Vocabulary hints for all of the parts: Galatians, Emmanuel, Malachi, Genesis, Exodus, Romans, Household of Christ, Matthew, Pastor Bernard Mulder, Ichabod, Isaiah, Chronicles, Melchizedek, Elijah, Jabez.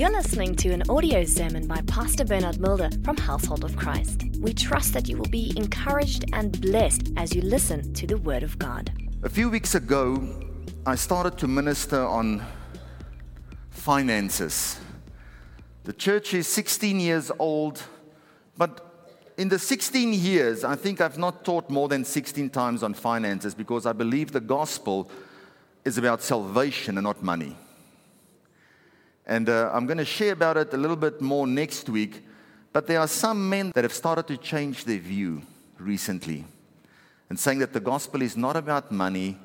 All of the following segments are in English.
You're listening to an audio sermon by Pastor Bernard Mulder from Household of Christ. We trust that you will be encouraged and blessed as you listen to the Word of God. A few weeks ago, I started to minister on finances. The church is 16 years old, but in the 16 years, I think I've not taught more than 16 times on finances because I believe the gospel is about salvation and not money. And I'm going to share about it a little bit more next week. But there are some men that have started to change their view recently and saying that the gospel is not about money,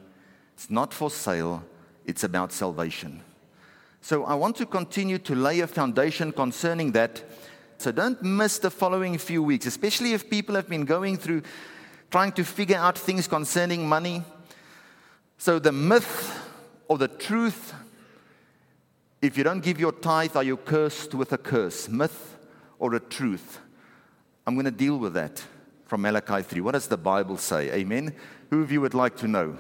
it's not for sale, it's about salvation. So I want to continue to lay a foundation concerning that. So don't miss the following few weeks, especially if people have been going through trying to figure out things concerning money. So the myth or the truth: if you don't give your tithe, are you cursed with a curse? Myth or a truth? I'm going to deal with that from Malachi 3. What does the Bible say? Amen? Who of you would like to know?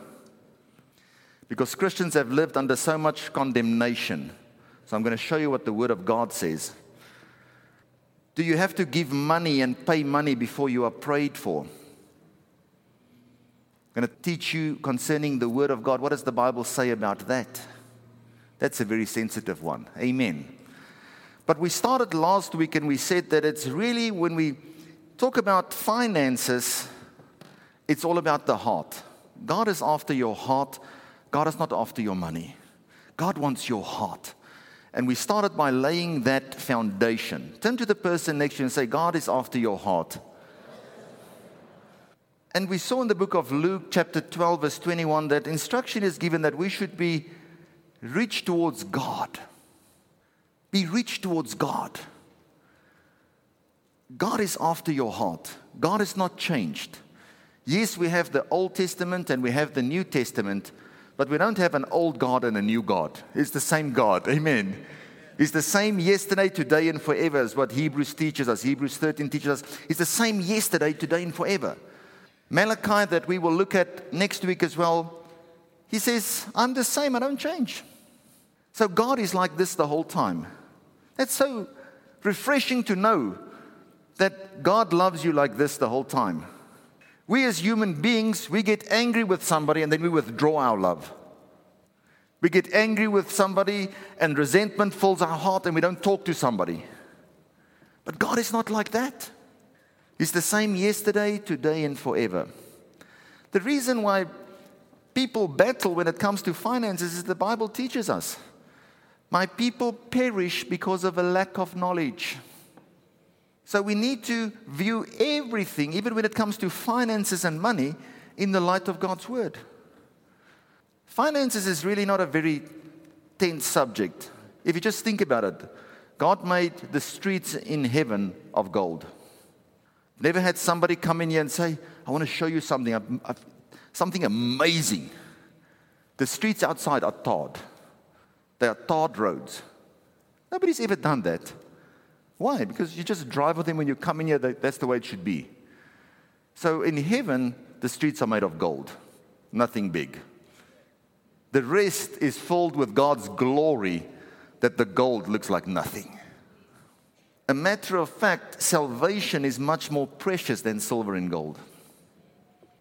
Because Christians have lived under so much condemnation. So I'm going to show you what the Word of God says. Do you have to give money and pay money before you are prayed for? I'm going to teach you concerning the Word of God. What does the Bible say about that? That's a very sensitive one. Amen. But we started last week and we said that it's really, when we talk about finances, it's all about the heart. God is after your heart. God is not after your money. God wants your heart. And we started by laying that foundation. Turn to the person next to you and say, God is after your heart. And we saw in the book of Luke, chapter 12, verse 21, that instruction is given that we should be rich towards God. Be rich towards God. God is after your heart. God is not changed. Yes, we have the Old Testament and we have the New Testament, but we don't have an old God and a new God. It's the same God. Amen. It's the same yesterday, today, and forever is what Hebrews teaches us. Hebrews 13 teaches us. It's the same yesterday, today, and forever. Malachi, that we will look at next week as well, he says, I'm the same, I don't change. So God is like this the whole time. That's so refreshing to know that God loves you like this the whole time. We as human beings, we get angry with somebody and then we withdraw our love. We get angry with somebody and resentment fills our heart and we don't talk to somebody. But God is not like that. He's the same yesterday, today, and forever. The reason why people battle when it comes to finances, as the Bible teaches us. My people perish because of a lack of knowledge. So we need to view everything, even when it comes to finances and money, in the light of God's Word. Finances is really not a very tense subject. If you just think about it, God made the streets in heaven of gold. Never had somebody come in here and say, I want to show you something. Something amazing. The streets outside are tarred. They are tarred roads. Nobody's ever done that. Why? Because you just drive with them when you come in here. That's the way it should be. So in heaven, the streets are made of gold. Nothing big. The rest is filled with God's glory that the gold looks like nothing. A matter of fact, salvation is much more precious than silver and gold.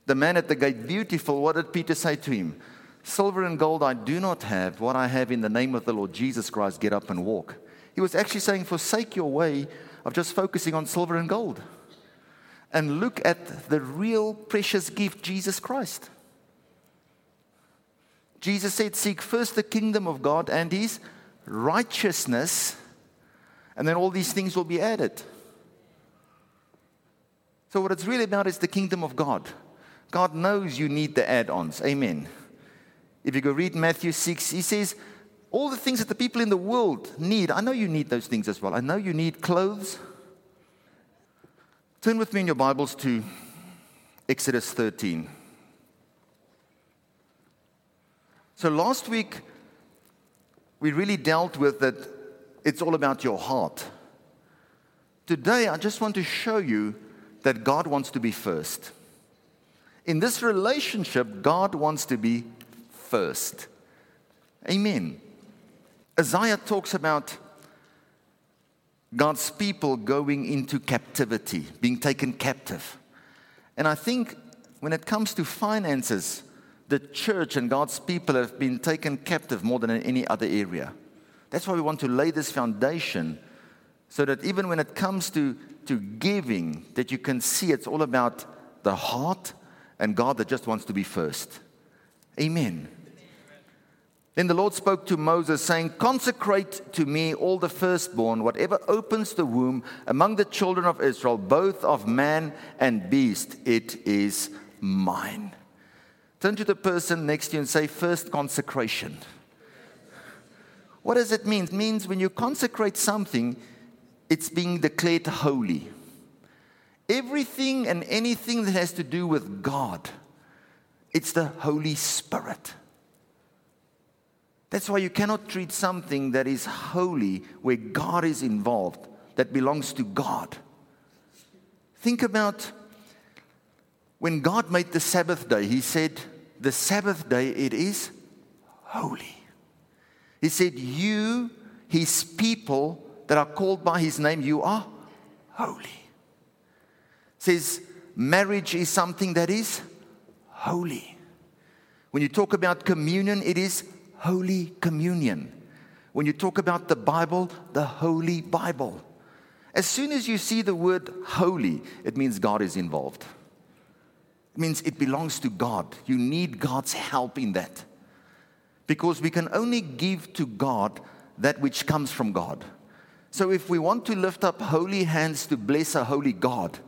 The man at the gate, beautiful, what did Peter say to him? Silver and gold I do not have. What I have in the name of the Lord Jesus Christ, get up and walk. He was actually saying, forsake your way of just focusing on silver and gold. And look at the real precious gift, Jesus Christ. Jesus said, seek first the kingdom of God and his righteousness, and then all these things will be added. So what it's really about is the kingdom of God. God knows you need the add-ons. Amen. If you go read Matthew 6, he says, all the things that the people in the world need, I know you need those things as well. I know you need clothes. Turn with me in your Bibles to Exodus 13. So last week, we really dealt with that it's all about your heart. Today, I just want to show you that God wants to be first. In this relationship, God wants to be first. Amen. Isaiah talks about God's people going into captivity, being taken captive. And I think when it comes to finances, the church and God's people have been taken captive more than in any other area. That's why we want to lay this foundation so that even when it comes to giving, that you can see it's all about the heart and God that just wants to be first. Amen. Then the Lord spoke to Moses, saying, "Consecrate to me all the firstborn, whatever opens the womb among the children of Israel, both of man and beast. It is mine." Turn to the person next to you and say, "First consecration." What does it mean? It means when you consecrate something, it's being declared holy. Everything and anything that has to do with God, it's the Holy Spirit. That's why you cannot treat something that is holy, where God is involved, that belongs to God. Think about when God made the Sabbath day, He said, "The Sabbath day, it is holy." He said, "You, His people that are called by His name, you are holy." It says, marriage is something that is holy. When you talk about communion, it is Holy Communion. When you talk about the Bible, the Holy Bible. As soon as you see the word holy, it means God is involved. It means it belongs to God. You need God's help in that. Because we can only give to God that which comes from God. So if we want to lift up holy hands to bless a holy God,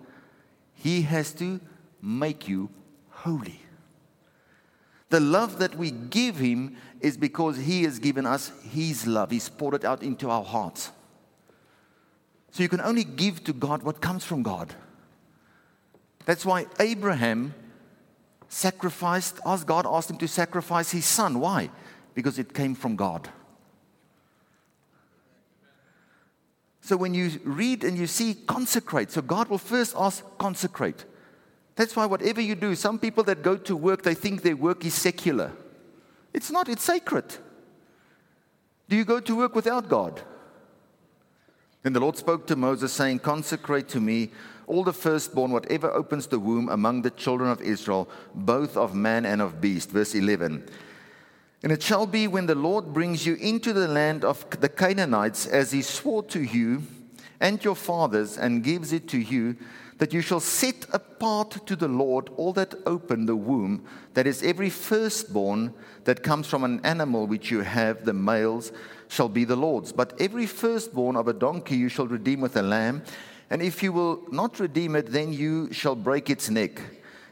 He has to make you holy. The love that we give Him is because He has given us His love. He's poured it out into our hearts. So you can only give to God what comes from God. That's why Abraham sacrificed, God asked him to sacrifice his son. Why? Because it came from God. So when you read and you see consecrate, so God will first ask consecrate. That's why whatever you do, some people that go to work, they think their work is secular. It's not, it's sacred. Do you go to work without God? Then the Lord spoke to Moses, saying, "Consecrate to me all the firstborn, whatever opens the womb among the children of Israel, both of man and of beast." Verse 11. "And it shall be when the Lord brings you into the land of the Canaanites, as He swore to you and your fathers, and gives it to you, that you shall set apart to the Lord all that open the womb, that is every firstborn that comes from an animal which you have, the males shall be the Lord's. But every firstborn of a donkey you shall redeem with a lamb, and if you will not redeem it, then you shall break its neck.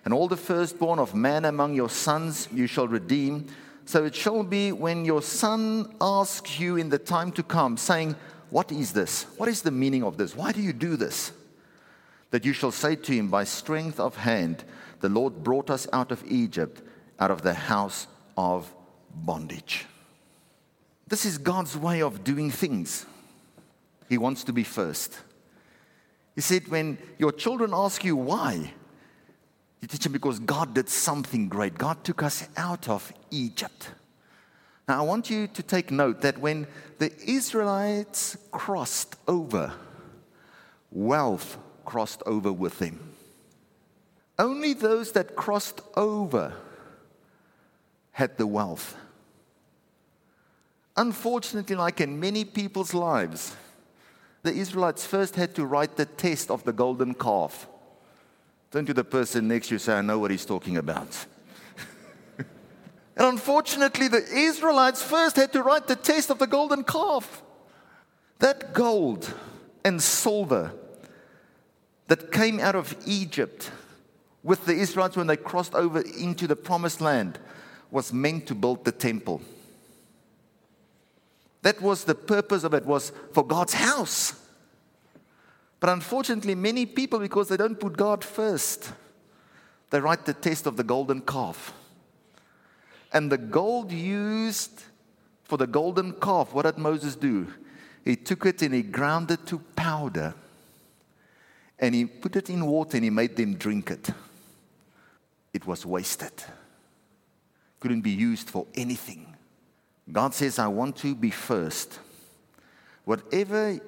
And all the firstborn of man among your sons you shall redeem. So it shall be when your son asks you in the time to come, saying, 'What is this? What is the meaning of this? Why do you do this?' that you shall say to him, 'By strength of hand, the Lord brought us out of Egypt, out of the house of bondage.'" This is God's way of doing things. He wants to be first. He said, when your children ask you why, you teach them because God did something great. God took us out of Egypt. Now, I want you to take note that when the Israelites crossed over, wealth crossed over with them. Only those that crossed over had the wealth. Unfortunately, like in many people's lives, the Israelites first had to write the test of the golden calf. Turn to the person next to you and say, "I know what he's talking about." And unfortunately, the Israelites first had to write the test of the golden calf. That gold and silver that came out of Egypt with the Israelites when they crossed over into the promised land was meant to build the temple. That was the purpose of it, was for God's house. But unfortunately, many people, because they don't put God first, they write the test of the golden calf. And the gold used for the golden calf, what did Moses do? He took it and he ground it to powder. And he put it in water and he made them drink it. It was wasted. Couldn't be used for anything. God says, "I want to be first. Whatever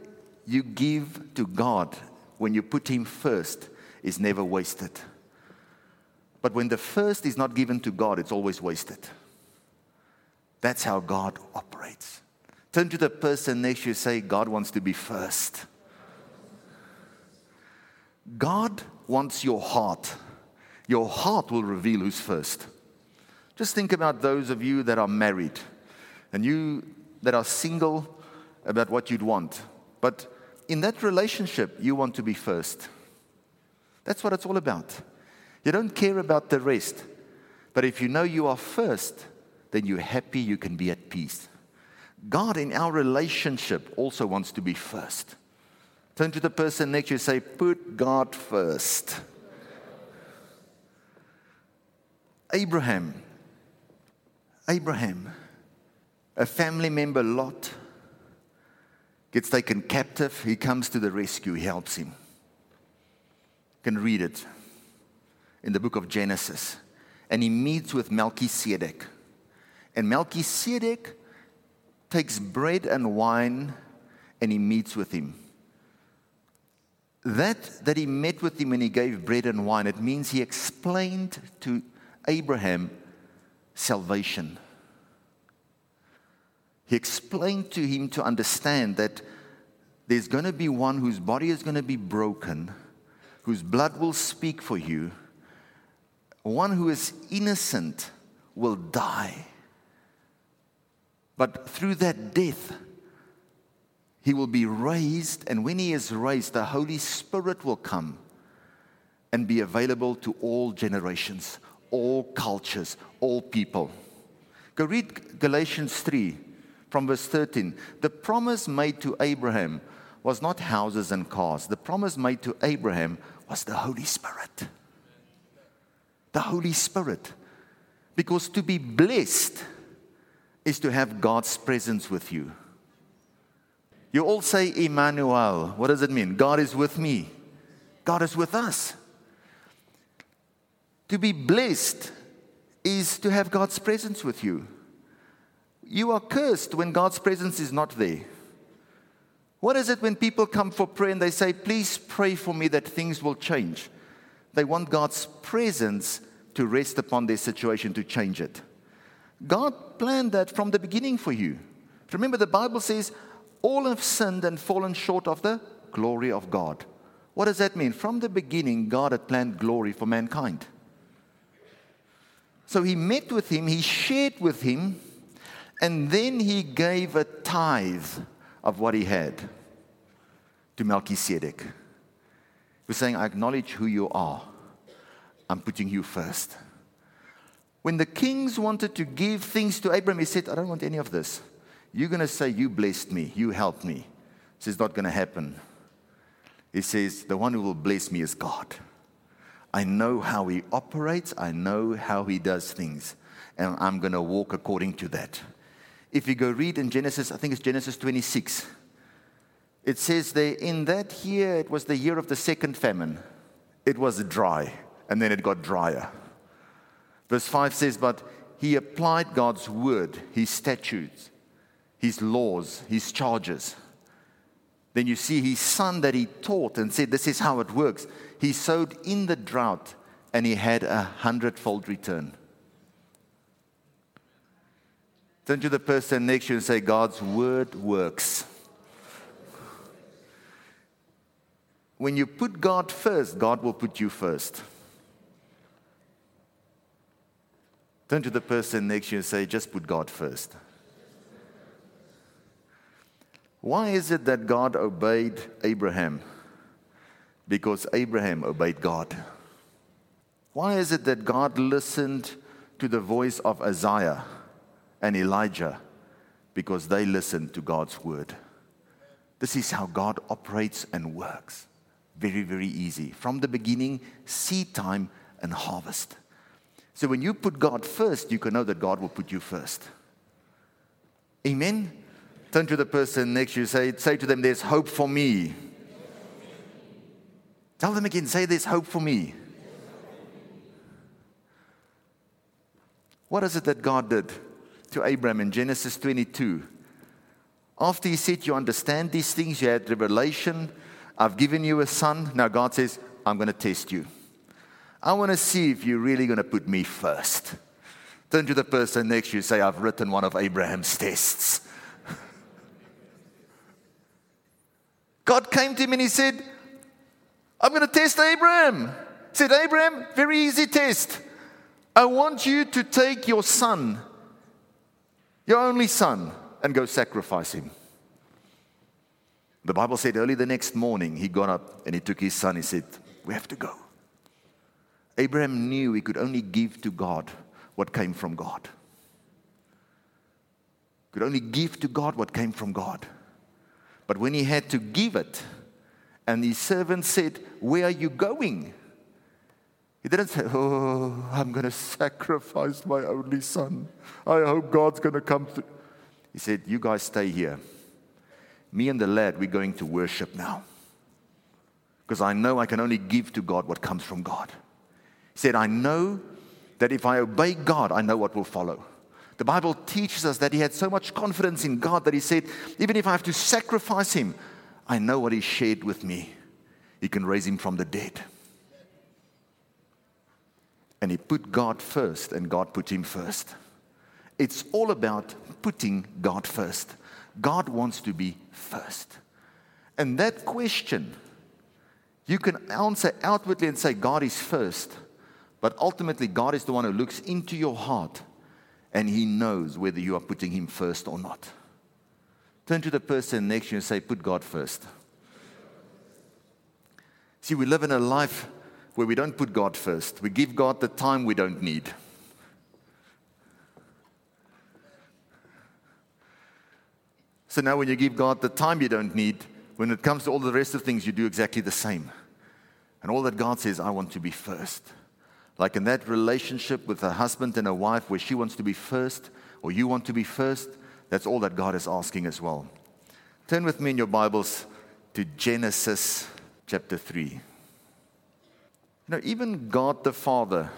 you give to God, when you put Him first, is never wasted. But when the first is not given to God, it's always wasted. That's how God operates. Turn to the person next to you and say, God wants to be first. God wants your heart. Your heart will reveal who's first. Just think about those of you that are married and you that are single, about what you'd want. But in that relationship, you want to be first. That's what it's all about. You don't care about the rest. But if you know you are first, then you're happy, you can be at peace. God in our relationship also wants to be first. Turn to the person next to you and say, put God first. Abraham, a family member, Lot, gets taken captive. He comes to the rescue. He helps him. You can read it in the book of Genesis. And he meets with Melchizedek. And Melchizedek takes bread and wine and he meets with him. That he met with him and he gave bread and wine, it means he explained to Abraham salvation. He explained to him to understand that there's going to be one whose body is going to be broken, whose blood will speak for you. One who is innocent will die. But through that death, he will be raised, and when he is raised, the Holy Spirit will come and be available to all generations, all cultures, all people. Go read Galatians 3 from verse 13. The promise made to Abraham was not houses and cars. The promise made to Abraham was the Holy Spirit. The Holy Spirit. Because to be blessed is to have God's presence with you. You all say Emmanuel. What does it mean? God is with me. God is with us. To be blessed is to have God's presence with you. You are cursed when God's presence is not there. What is it when people come for prayer and they say, please pray for me that things will change? They want God's presence to rest upon their situation to change it. God planned that from the beginning for you. Remember, the Bible says, all have sinned and fallen short of the glory of God. What does that mean? From the beginning, God had planned glory for mankind. So he met with him, he shared with him, and then he gave a tithe of what he had to Melchizedek. He was saying, I acknowledge who you are. I'm putting you first. When the kings wanted to give things to Abraham, he said, I don't want any of this. You're going to say, you blessed me, you helped me. This is not going to happen. He says, the one who will bless me is God. I know how he operates. I know how he does things. And I'm going to walk according to that. If you go read in Genesis, I think it's Genesis 26. It says there, in that year, it was the year of the second famine. It was dry, and then it got drier. Verse 5 says, but he applied God's word, his statutes, his laws, his charges. Then you see his son that he taught and said, this is how it works. He sowed in the drought and he had 100-fold return. Turn to the person next to you and say, God's word works. When you put God first, God will put you first. Turn to the person next to you and say, just put God first. Why is it that God obeyed Abraham? Because Abraham obeyed God. Why is it that God listened to the voice of Isaiah and Elijah? Because they listened to God's word. This is how God operates and works. Very, very easy. From the beginning, seed time and harvest. So when you put God first, you can know that God will put you first. Amen? Turn to the person next to you, say to them, there's hope for me. Tell them again, say, there's hope for me. What is it that God did to Abraham in Genesis 22? After he said, you understand these things, you had revelation, I've given you a son. Now God says, I'm going to test you. I want to see if you're really going to put me first. Turn to the person next to you and say, I've written one of Abraham's tests. God came to him and he said, I'm going to test Abraham. He said, Abraham, very easy test. I want you to take your son, your only son, and go sacrifice him. The Bible said early the next morning, he got up and he took his son. He said, we have to go. Abraham knew he could only give to God what came from God. Could only give to God what came from God. But when he had to give it, and his servant said, where are you going? He didn't say, oh, I'm going to sacrifice my only son. I hope God's going to come through. He said, you guys stay here. Me and the lad, we're going to worship now. Because I know I can only give to God what comes from God. He said, I know that if I obey God, I know what will follow. The Bible teaches us that he had so much confidence in God that he said, even if I have to sacrifice him, I know what he shared with me. He can raise him from the dead. And he put God first, and God put him first. It's all about putting God first. God wants to be first. And that question, you can answer outwardly and say, God is first. But ultimately, God is the one who looks into your heart, and he knows whether you are putting him first or not. Turn to the person next to you and say, put God first. See, we live in a life where we don't put God first. We give God the time we don't need. So now when you give God the time you don't need, when it comes to all the rest of things, you do exactly the same. And all that God says, I want to be first. Like in that relationship with a husband and a wife where she wants to be first or you want to be first, that's all that God is asking as well. Turn with me in your Bibles to Genesis chapter 3. Now, even God the Father,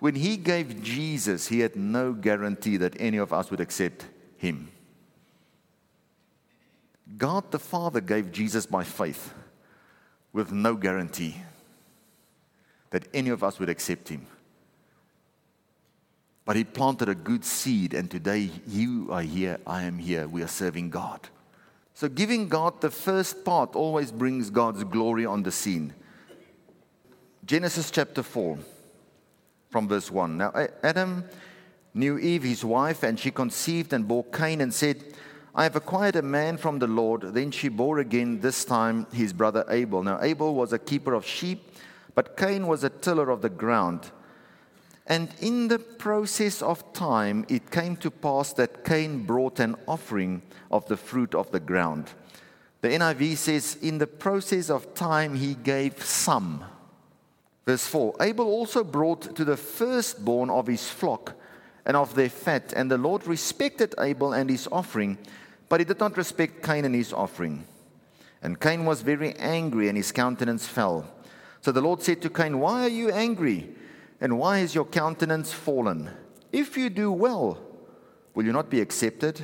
when he gave Jesus, he had no guarantee that any of us would accept him. God the Father gave Jesus by faith with no guarantee that any of us would accept him. But he planted a good seed, and today you are here, I am here, we are serving God. So giving God the first part always brings God's glory on the scene. Genesis chapter 4, from verse 1. Now Adam knew Eve, his wife, and she conceived and bore Cain and said, I have acquired a man from the Lord. Then she bore again, this time his brother Abel. Now Abel was a keeper of sheep, but Cain was a tiller of the ground. And in the process of time, it came to pass that Cain brought an offering of the fruit of the ground. The NIV says, in the process of time, he gave some. Verse 4, Abel also brought to the firstborn of his flock and of their fat, and the Lord respected Abel and his offering, but he did not respect Cain and his offering. And Cain was very angry, and his countenance fell. So the Lord said to Cain, why are you angry? And why is your countenance fallen? If you do well, will you not be accepted?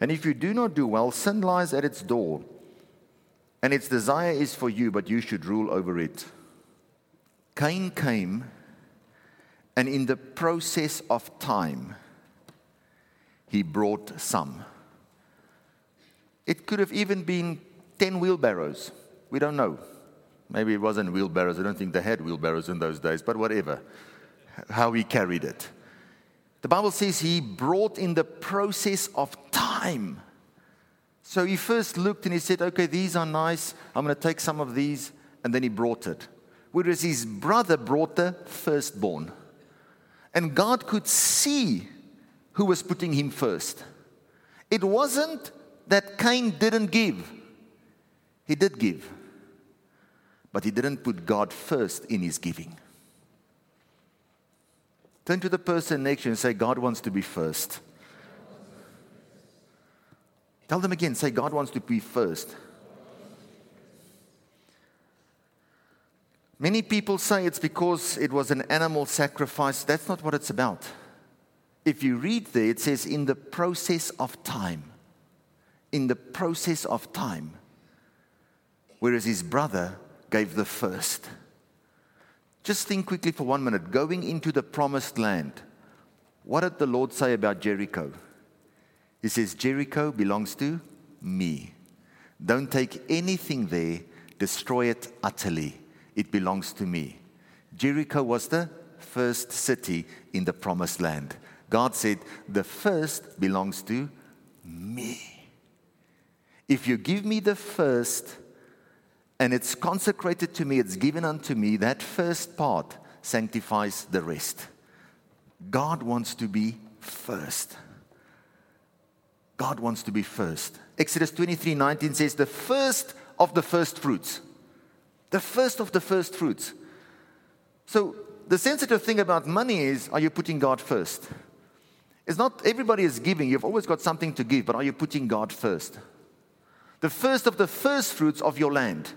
And if you do not do well, sin lies at its door, and its desire is for you, but you should rule over it. Cain came, and in the process of time, he brought some. It could have even been 10 wheelbarrows. We don't know. Maybe it wasn't wheelbarrows. I don't think they had wheelbarrows in those days, but whatever. How he carried it. The Bible says he brought in the process of time. So he first looked and he said, okay, these are nice. I'm going to take some of these. And then he brought it. Whereas his brother brought the firstborn. And God could see who was putting him first. It wasn't that Cain didn't give. He did give. But he didn't put God first in his giving. Turn to the person next to you and say, God wants to be first. Tell them again, say, God wants to be first. Many people say it's because it was an animal sacrifice. That's not what it's about. If you read there, it says, in the process of time. in the process of time, whereas his brother gave the first. Just think quickly for 1 minute. Going into the promised land, what did the Lord say about Jericho? He says, Jericho belongs to me. Don't take anything there, destroy it utterly. It belongs to me. Jericho was the first city in the promised land. God said, the first belongs to me. If you give me the first, and it's consecrated to me, it's given unto me, that first part sanctifies the rest. God wants to be first. God wants to be first. Exodus 23:19 says, the first of the first fruits. The first of the first fruits. So the sensitive thing about money is, are you putting God first? It's not everybody is giving. You've always got something to give, but are you putting God first? The first of the first fruits of your land.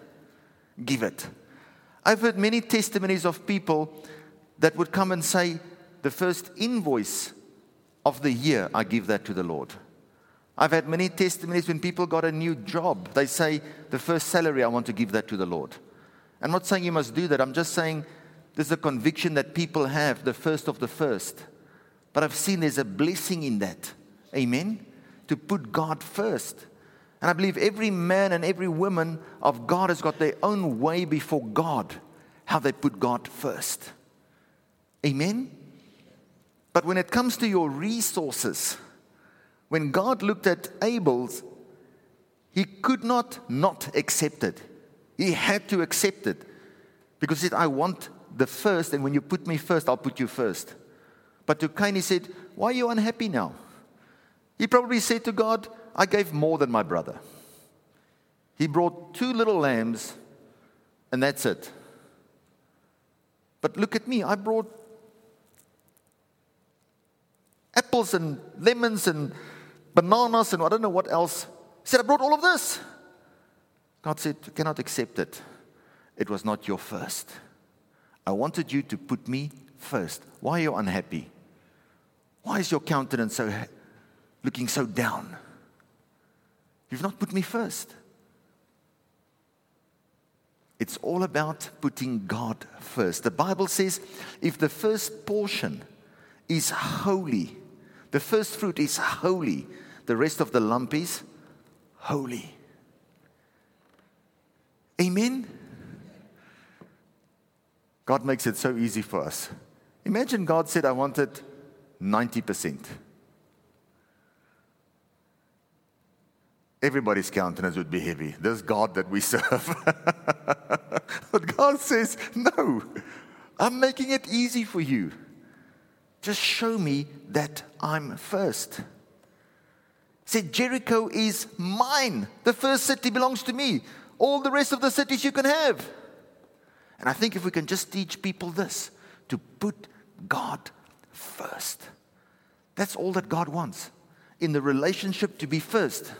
Give it. I've heard many testimonies of people that would come and say, the first invoice of the year, I give that to the Lord. I've had many testimonies when people got a new job. They say, the first salary, I want to give that to the Lord. I'm not saying you must do that. I'm just saying there's a conviction that people have, the first of the first. But I've seen there's a blessing in that. Amen? To put God first. And I believe every man and every woman of God has got their own way before God, how they put God first. Amen? But when it comes to your resources, when God looked at Abel's, he could not accept it. He had to accept it because he said, I want the first, and when you put me first, I'll put you first. But to Cain, he said, why are you unhappy now? He probably said to God, I gave more than my brother. He brought 2 little lambs, and that's it. But look at me, I brought apples and lemons and bananas and I don't know what else. He said, I brought all of this. God said, you cannot accept it. It was not your first. I wanted you to put me first. Why are you unhappy? Why is your countenance so looking so down? You've not put me first. It's all about putting God first. The Bible says, if the first portion is holy, the first fruit is holy, the rest of the lump is holy. Amen? God makes it so easy for us. Imagine God said, I wanted 90%. Everybody's countenance would be heavy. There's God that we serve. But God says, no, I'm making it easy for you. Just show me that I'm first. Say, Jericho is mine. The first city belongs to me. All the rest of the cities you can have. And I think if we can just teach people this, to put God first. That's all that God wants. In the relationship, to be first.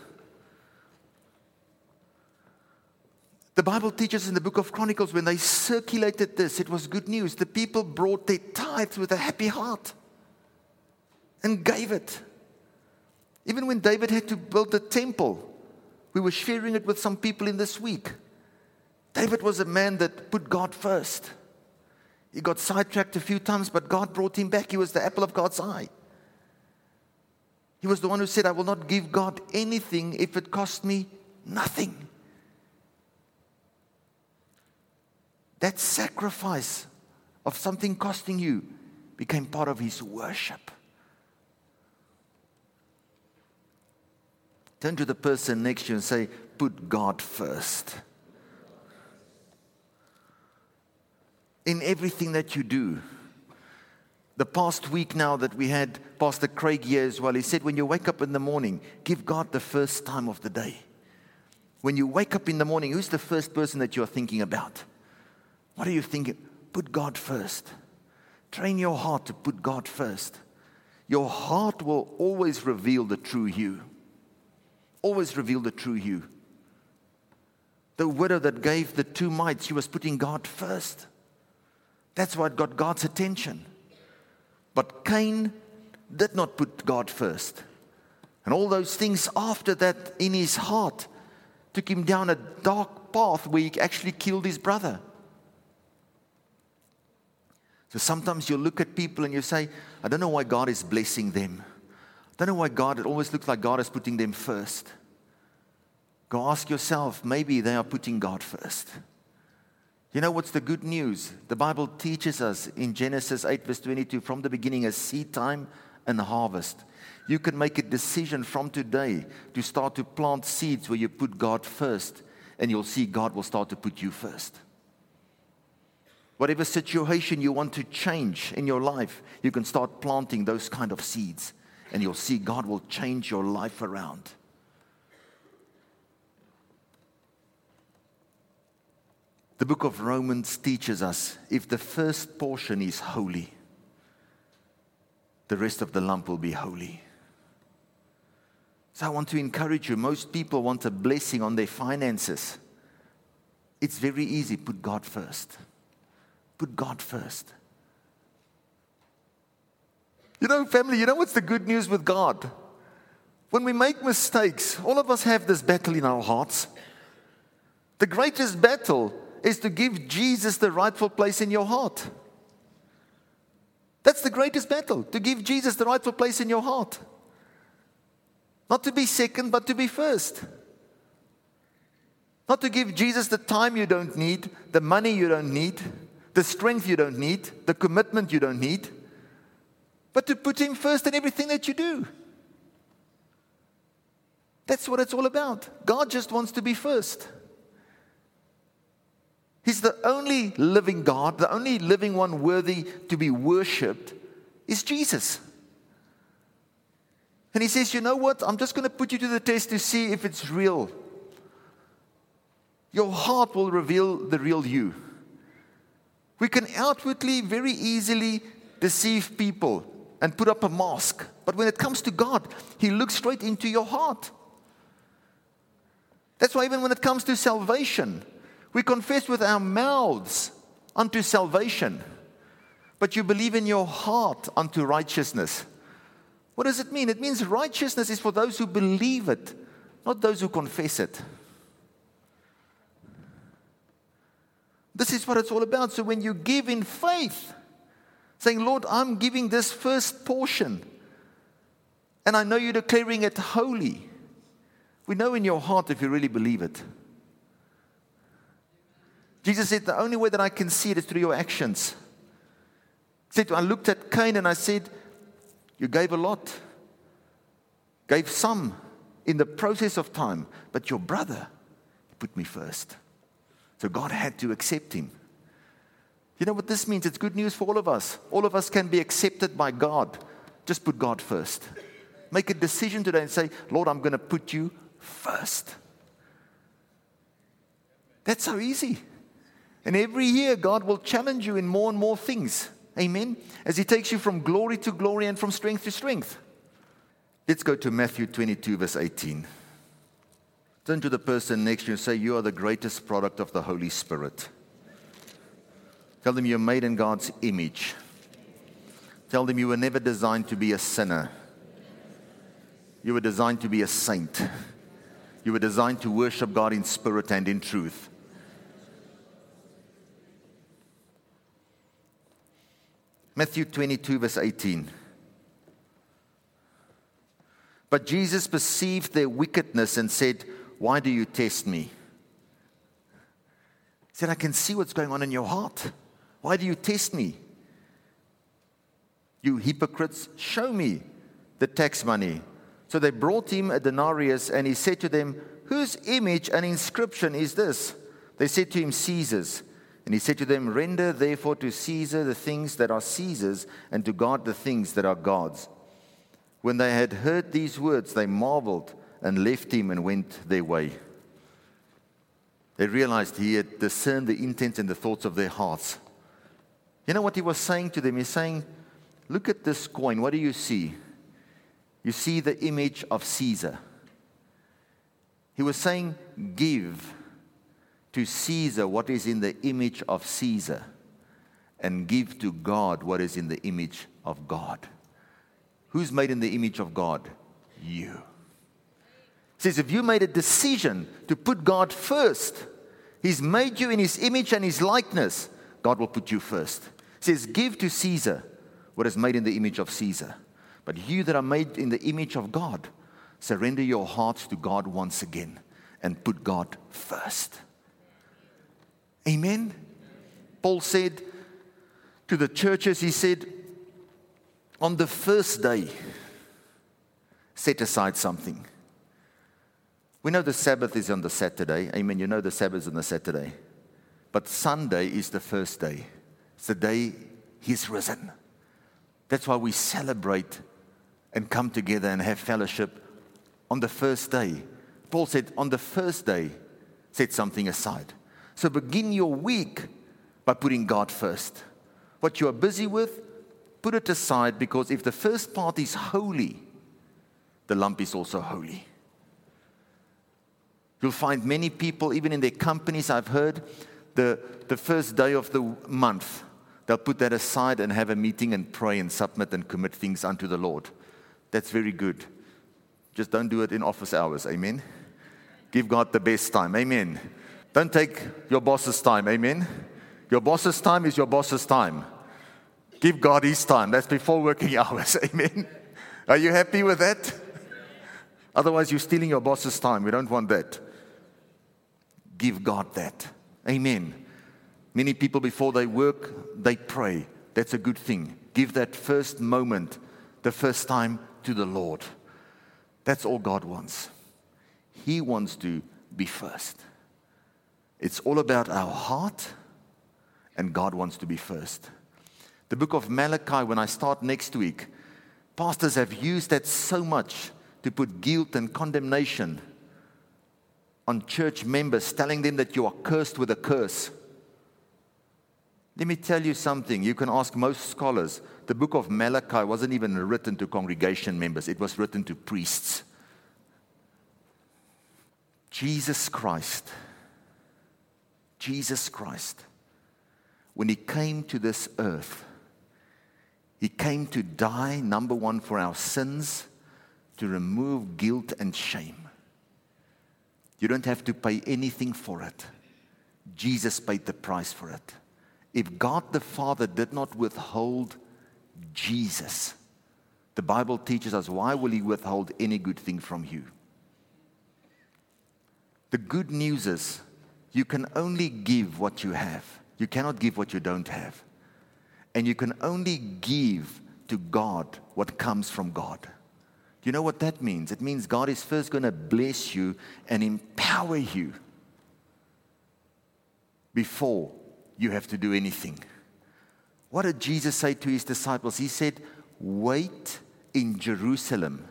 The Bible teaches in the book of Chronicles, when they circulated this, it was good news. The people brought their tithes with a happy heart and gave it. Even when David had to build the temple, we were sharing it with some people in this week. David was a man that put God first. He got sidetracked a few times, but God brought him back. He was the apple of God's eye. He was the one who said, I will not give God anything if it costs me nothing. That sacrifice of something costing you became part of his worship. Turn to the person next to you and say, put God first. In everything that you do. The past week now that we had Pastor Craig here as well, he said, when you wake up in the morning, give God the first time of the day. When you wake up in the morning, who's the first person that you are thinking about? What are you thinking? Put God first. Train your heart to put God first. Your heart will always reveal the true you. Always reveal the true you. The widow that gave the 2 mites, she was putting God first. That's why it got God's attention. But Cain did not put God first. and all those things after that in his heart took him down a dark path where he actually killed his brother. So sometimes you look at people and you say, I don't know why God is blessing them. I don't know why God, it always looks like God is putting them first. Go ask yourself, maybe they are putting God first. You know what's the good news? The Bible teaches us in Genesis 8 verse 22, from the beginning is seed time and harvest. You can make a decision from today to start to plant seeds where you put God first, and you'll see God will start to put you first. Whatever situation you want to change in your life, you can start planting those kind of seeds, and you'll see God will change your life around. The book of Romans teaches us, if the first portion is holy, the rest of the lump will be holy. So I want to encourage you. Most people want a blessing on their finances. It's very easy. Put God first. Put God first. You know, family, you know what's the good news with God? When we make mistakes, all of us have this battle in our hearts. The greatest battle is to give Jesus the rightful place in your heart. That's the greatest battle, to give Jesus the rightful place in your heart. Not to be second, but to be first. Not to give Jesus the time you don't need, the money you don't need, the strength you don't need, the commitment you don't need, but to put him first in everything that you do. That's what it's all about. God just wants to be first. He's the only living God, the only living one worthy to be worshipped is Jesus. And he says, you know what? I'm just going to put you to the test to see if it's real. Your heart will reveal the real you. We can outwardly very easily deceive people and put up a mask. But when it comes to God, he looks straight into your heart. That's why even when it comes to salvation, we confess with our mouths unto salvation, but you believe in your heart unto righteousness. What does it mean? It means righteousness is for those who believe it, not those who confess it. This is what it's all about. So when you give in faith, saying, Lord, I'm giving this first portion, and I know you're declaring it holy, we know in your heart if you really believe it. Jesus said, the only way that I can see it is through your actions. He said, I looked at Cain and I said, you gave a lot, gave some in the process of time, but your brother put me first. So God had to accept him. You know what this means? It's good news for all of us. All of us can be accepted by God. Just put God first. Make a decision today and say, Lord, I'm going to put you first. That's so easy. And every year, God will challenge you in more and more things. Amen? As he takes you from glory to glory and from strength to strength. Let's go to Matthew 22, verse 18. Turn to the person next to you and say, you are the greatest product of the Holy Spirit. Tell them you're made in God's image. Tell them you were never designed to be a sinner. You were designed to be a saint. You were designed to worship God in spirit and in truth. Matthew 22, verse 18. But Jesus perceived their wickedness and said, why do you test me? He said, I can see what's going on in your heart. Why do you test me? You hypocrites, show me the tax money. So they brought him a denarius, and he said to them, whose image and inscription is this? They said to him, Caesar's. And he said to them, render therefore to Caesar the things that are Caesar's, and to God the things that are God's. When they had heard these words, they marveled and left him and went their way. They realized he had discerned the intents and the thoughts of their hearts. You know what he was saying to them? He's saying, look at this coin. What do you see? You see the image of Caesar. He was saying, give to Caesar what is in the image of Caesar, and give to God what is in the image of God. Who's made in the image of God? You. It says, if you made a decision to put God first, He's made you in His image and His likeness, God will put you first. It says, give to Caesar what is made in the image of Caesar. But you that are made in the image of God, surrender your hearts to God once again and put God first. Amen? Paul said to the churches, he said, on the first day, set aside something. We know the Sabbath is on the Saturday. Amen. You know the Sabbath is on the Saturday. But Sunday is the first day. It's the day He's risen. That's why we celebrate and come together and have fellowship on the first day. Paul said, on the first day, set something aside. So begin your week by putting God first. What you are busy with, put it aside, because if the first part is holy, the lump is also holy. You'll find many people, even in their companies, I've heard, the first day of the month, they'll put that aside and have a meeting and pray and submit and commit things unto the Lord. That's very good. Just don't do it in office hours. Amen. Give God the best time. Amen. Don't take your boss's time. Amen. Your boss's time is your boss's time. Give God His time. That's before working hours. Amen. Are you happy with that? Otherwise, you're stealing your boss's time. We don't want that. Give God that. Amen. Many people, before they work, they pray. That's a good thing. Give that first moment, the first time, to the Lord. That's all God wants. He wants to be first. It's all about our heart, and God wants to be first. The book of Malachi, when I start next week, pastors have used that so much to put guilt and condemnation on church members, telling them that you are cursed with a curse. Let me tell you something. You can ask most scholars. The book of Malachi wasn't even written to congregation members. It was written to priests. Jesus Christ, when He came to this earth, He came to die, number one, for our sins, to remove guilt and shame. You don't have to pay anything for it. Jesus paid the price for it. If God the Father did not withhold Jesus, the Bible teaches us, why will He withhold any good thing from you? The good news is, you can only give what you have. You cannot give what you don't have. And you can only give to God what comes from God. You know what that means? It means God is first going to bless you and empower you before you have to do anything. What did Jesus say to His disciples? He said, wait in Jerusalem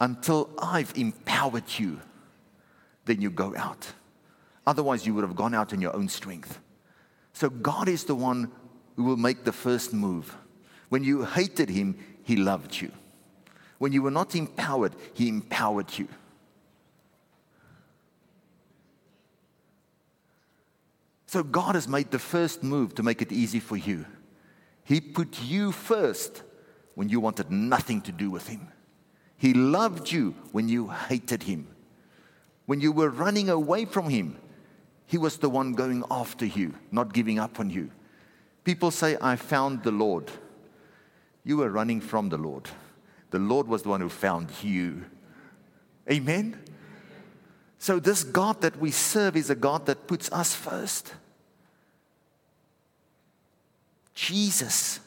until I've empowered you. Then you go out. Otherwise, you would have gone out in your own strength. So God is the one who will make the first move. When you hated Him, He loved you. When you were not empowered, He empowered you. So God has made the first move to make it easy for you. He put you first when you wanted nothing to do with Him. He loved you when you hated Him. When you were running away from Him, He was the one going after you, not giving up on you. People say, I found the Lord. You were running from the Lord. The Lord was the one who found you. Amen? So this God that we serve is a God that puts us first. Jesus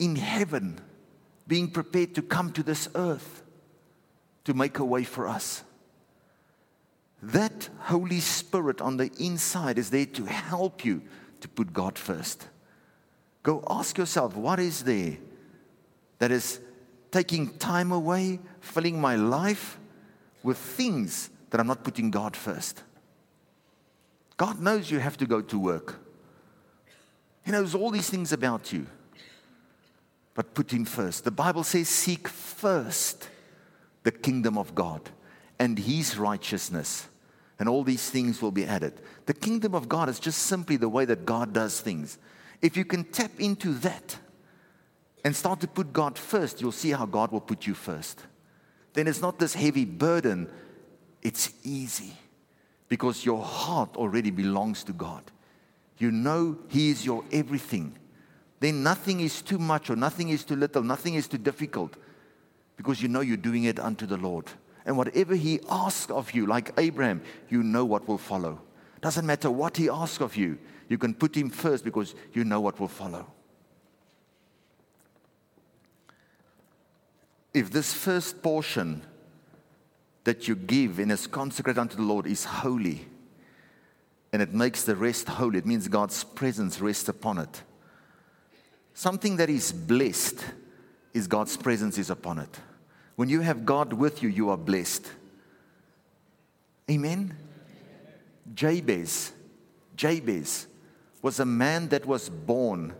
in heaven being prepared to come to this earth to make a way for us. That Holy Spirit on the inside is there to help you to put God first. Go ask yourself, what is there that is taking time away, filling my life with things that I'm not putting God first? God knows you have to go to work. He knows all these things about you. But put Him first. The Bible says, seek first the kingdom of God and His righteousness, and all these things will be added. The kingdom of God is just simply the way that God does things. If you can tap into that and start to put God first, you'll see how God will put you first. then it's not this heavy burden. It's easy because your heart already belongs to God. You know He is your everything. Then nothing is too much or nothing is too little, nothing is too difficult because you know you're doing it unto the Lord. And whatever He asks of you, like Abraham, you know what will follow. Doesn't matter what He asks of you, you can put Him first because you know what will follow. If this first portion that you give and is consecrated unto the Lord is holy, and it makes the rest holy, it means God's presence rests upon it. Something that is blessed is God's presence is upon it. When you have God with you, you are blessed. Amen? Jabez was a man that was born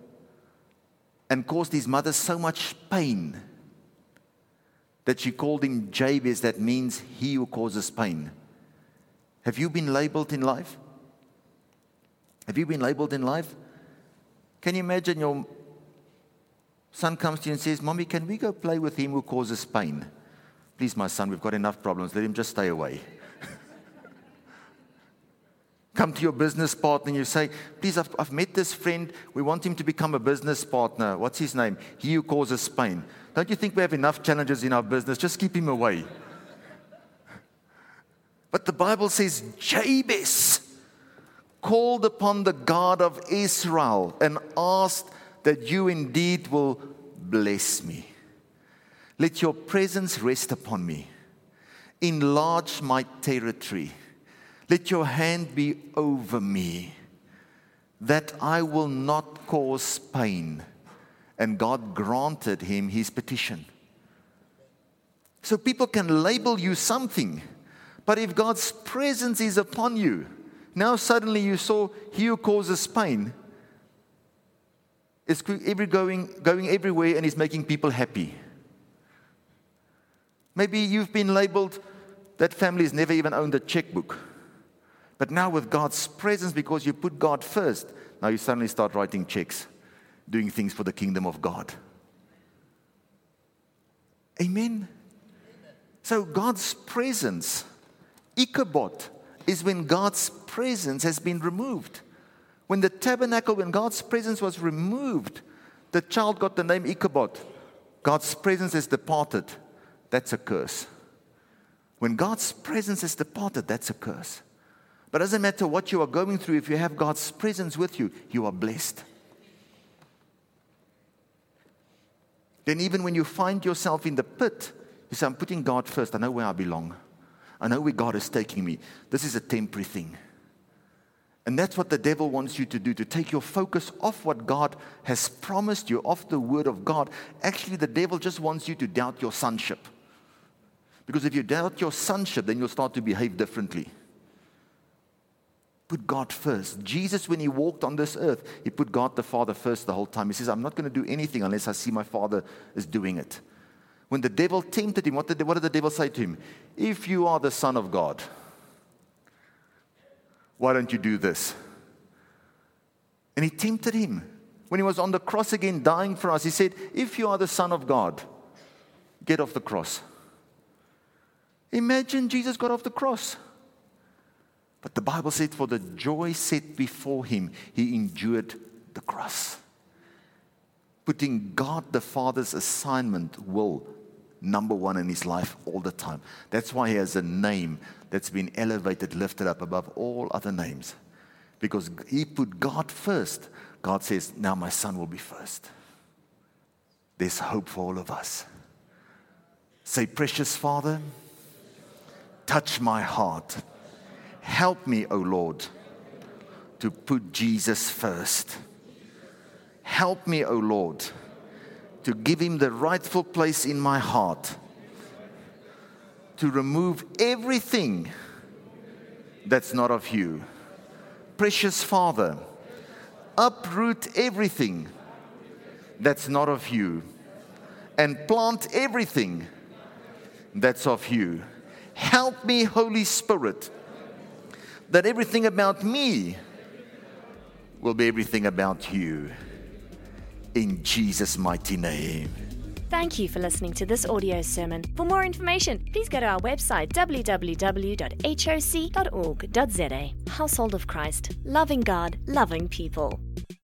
and caused his mother so much pain that she called him Jabez. That means he who causes pain. Have you been labeled in life? Have you been labeled in life? Can you imagine your son comes to you and says, "Mommy, can we go play with him who causes pain? Please, my son, we've got enough problems. Let him just stay away." Come to your business partner and you say, "Please, I've met this friend. We want him to become a business partner. What's his name? He who causes pain. Don't you think we have enough challenges in our business? Just keep him away." But the Bible says, Jabez called upon the God of Israel and asked that you indeed will bless me. Let your presence rest upon me. Enlarge my territory. Let your hand be over me, that I will not cause pain. And God granted him his petition. So people can label you something, but if God's presence is upon you, now suddenly you saw he who causes pain is going everywhere and is making people happy. Maybe you've been labeled, that family has never even owned a checkbook. But now with God's presence, because you put God first, now you suddenly start writing checks, doing things for the kingdom of God. Amen? So God's presence, Ichabod, is when God's presence has been removed. When the tabernacle, when God's presence was removed, the child got the name Ichabod. God's presence has departed. That's a curse. When God's presence has departed, that's a curse. But it doesn't matter what you are going through, if you have God's presence with you, you are blessed. Then even when you find yourself in the pit, you say, I'm putting God first. I know where I belong. I know where God is taking me. This is a temporary thing. And that's what the devil wants you to do, to take your focus off what God has promised you, off the word of God. Actually, the devil just wants you to doubt your sonship. Because if you doubt your sonship, then you'll start to behave differently. Put God first. Jesus, when he walked on this earth, he put God the Father first the whole time. He says, I'm not going to do anything unless I see my Father is doing it. When the devil tempted him, what did the devil say to him? If you are the Son of God, why don't you do this? And he tempted him. When he was on the cross again, dying for us, he said, if you are the Son of God, get off the cross. Imagine Jesus got off the cross. But the Bible said, for the joy set before him, he endured the cross. Putting God the Father's assignment will number one in his life all the time. That's why he has a name that's been elevated, lifted up above all other names. Because he put God first. God says, now my son will be first. There's hope for all of us. Say, precious Father, touch my heart. Help me, O Lord, to put Jesus first. Help me, O Lord, to give him the rightful place in my heart. To remove everything that's not of you. Precious Father, uproot everything that's not of you. And plant everything that's of you. Help me, Holy Spirit, that everything about me will be everything about you. In Jesus' mighty name. Thank you for listening to this audio sermon. For more information, please go to our website www.hoc.org.za. Household of Christ, loving God, loving people.